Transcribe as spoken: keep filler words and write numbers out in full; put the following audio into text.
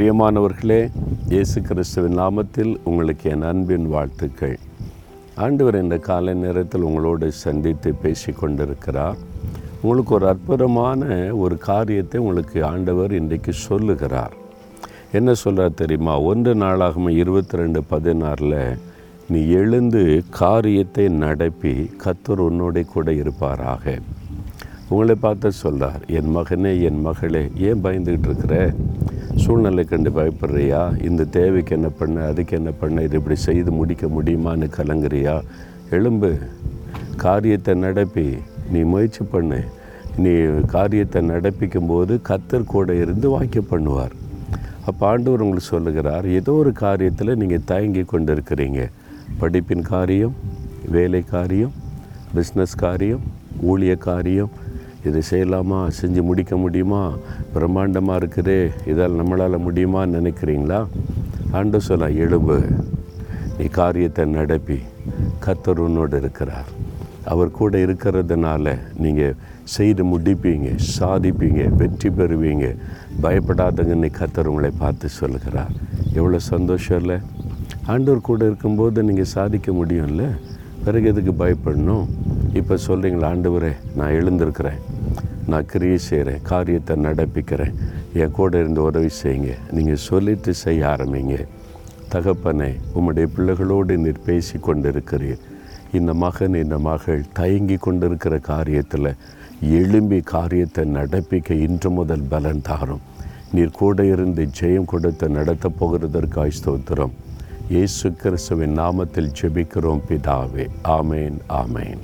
பிரியமானவர்களே, இயேசு கிறிஸ்துவின் நாமத்தில் உங்களுக்கு என் அன்பின் வாழ்த்துக்கள். ஆண்டவர் இந்த காலை நேரத்தில் உங்களோடு சந்தித்து பேசி கொண்டிருக்கிறார். உங்களுக்கு ஒரு அற்புதமான ஒரு காரியத்தை உங்களுக்கு ஆண்டவர் இன்றைக்கு சொல்லுகிறார். என்ன சொல்கிறார் தெரியுமா? ஒன்று நாளாகம இருபத்தி ரெண்டு பதினாறில் நீ எழுந்து காரியத்தை நடப்பி, கர்த்தர் உன்னோட கூட இருப்பாராக. உங்களை பார்த்து சொல்கிறார், என் மகனே, என் மகளே, ஏன் பயந்துக்கிட்டு இருக்கிற? சூழ்நிலை கண்டு பயப்படுறியா? இந்த தேவைக்கு என்ன பண்ண, அதுக்கு என்ன பண்ண, இது இப்படி செய்து முடிக்க முடியுமான்னு கலங்குறியா? எழும்பு, காரியத்தை நடப்பி, நீ முயற்சி பண்ணு. நீ காரியத்தை நடப்பிக்கும் போது கர்த்தர் கூட இருந்து வாக்கிய பண்ணுவார். அப்போ ஆண்டவர் உங்களுக்கு சொல்லுகிறார், ஏதோ ஒரு காரியத்தில் நீங்கள் தயங்கி கொண்டு இருக்கிறீங்க. படிப்பின் காரியம், வேலை காரியம், பிஸ்னஸ் காரியம், ஊழிய காரியம், இதை செய்யலாமா, செஞ்சு முடிக்க முடியுமா, பிரம்மாண்டமாக இருக்குதே, இதால் நம்மளால் முடியுமான்னு நினைக்கிறீங்களா? ஆண்டு சொல்ல, எழும்பு, நீ காரியத்தை நடப்பி, கர்த்தர் உன்னோடு இருக்கிறார். அவர் கூட இருக்கிறதுனால நீங்கள் செய்து முடிப்பீங்க, சாதிப்பீங்க, வெற்றி பெறுவீங்க. பயப்படாதங்கன்னு கர்த்தர் உங்களை பார்த்து சொல்கிறார். எவ்வளோ சந்தோஷம் இல்லை? ஆண்டவர் கூட இருக்கும்போது நீங்கள் சாதிக்க முடியும்ல, பிறகு எதுக்கு பயப்படணும்? இப்போ சொல்கிறீங்களா, ஆண்டவரே, நான் எழுந்திருக்கிறேன், நான் கிரியை செய்கிறேன், காரியத்தை நடப்பிக்கிறேன், என் கூட இருந்து உதவி செய்யுங்க. நீங்கள் சொல்லிட்டு செய்ய ஆரம்பிங்க. தகப்பனே, உம்முடைய பிள்ளைகளோடு நீர் பேசி கொண்டு இருக்கிறீர். இந்த மகன், இந்த மகள் தயங்கி கொண்டிருக்கிற காரியத்தில் எழும்பி காரியத்தை நடப்பிக்க இன்று முதல் பலன் தாரும். நீர் கூட இருந்து ஜெயம் கொடுத்து நடத்தப் போகிறதற்காய் ஸ்தோத்திரம். இயேசு கிறிஸ்துவின் நாமத்தில் ஜெபிக்கிறோம் பிதாவே. ஆமேன், ஆமேன்.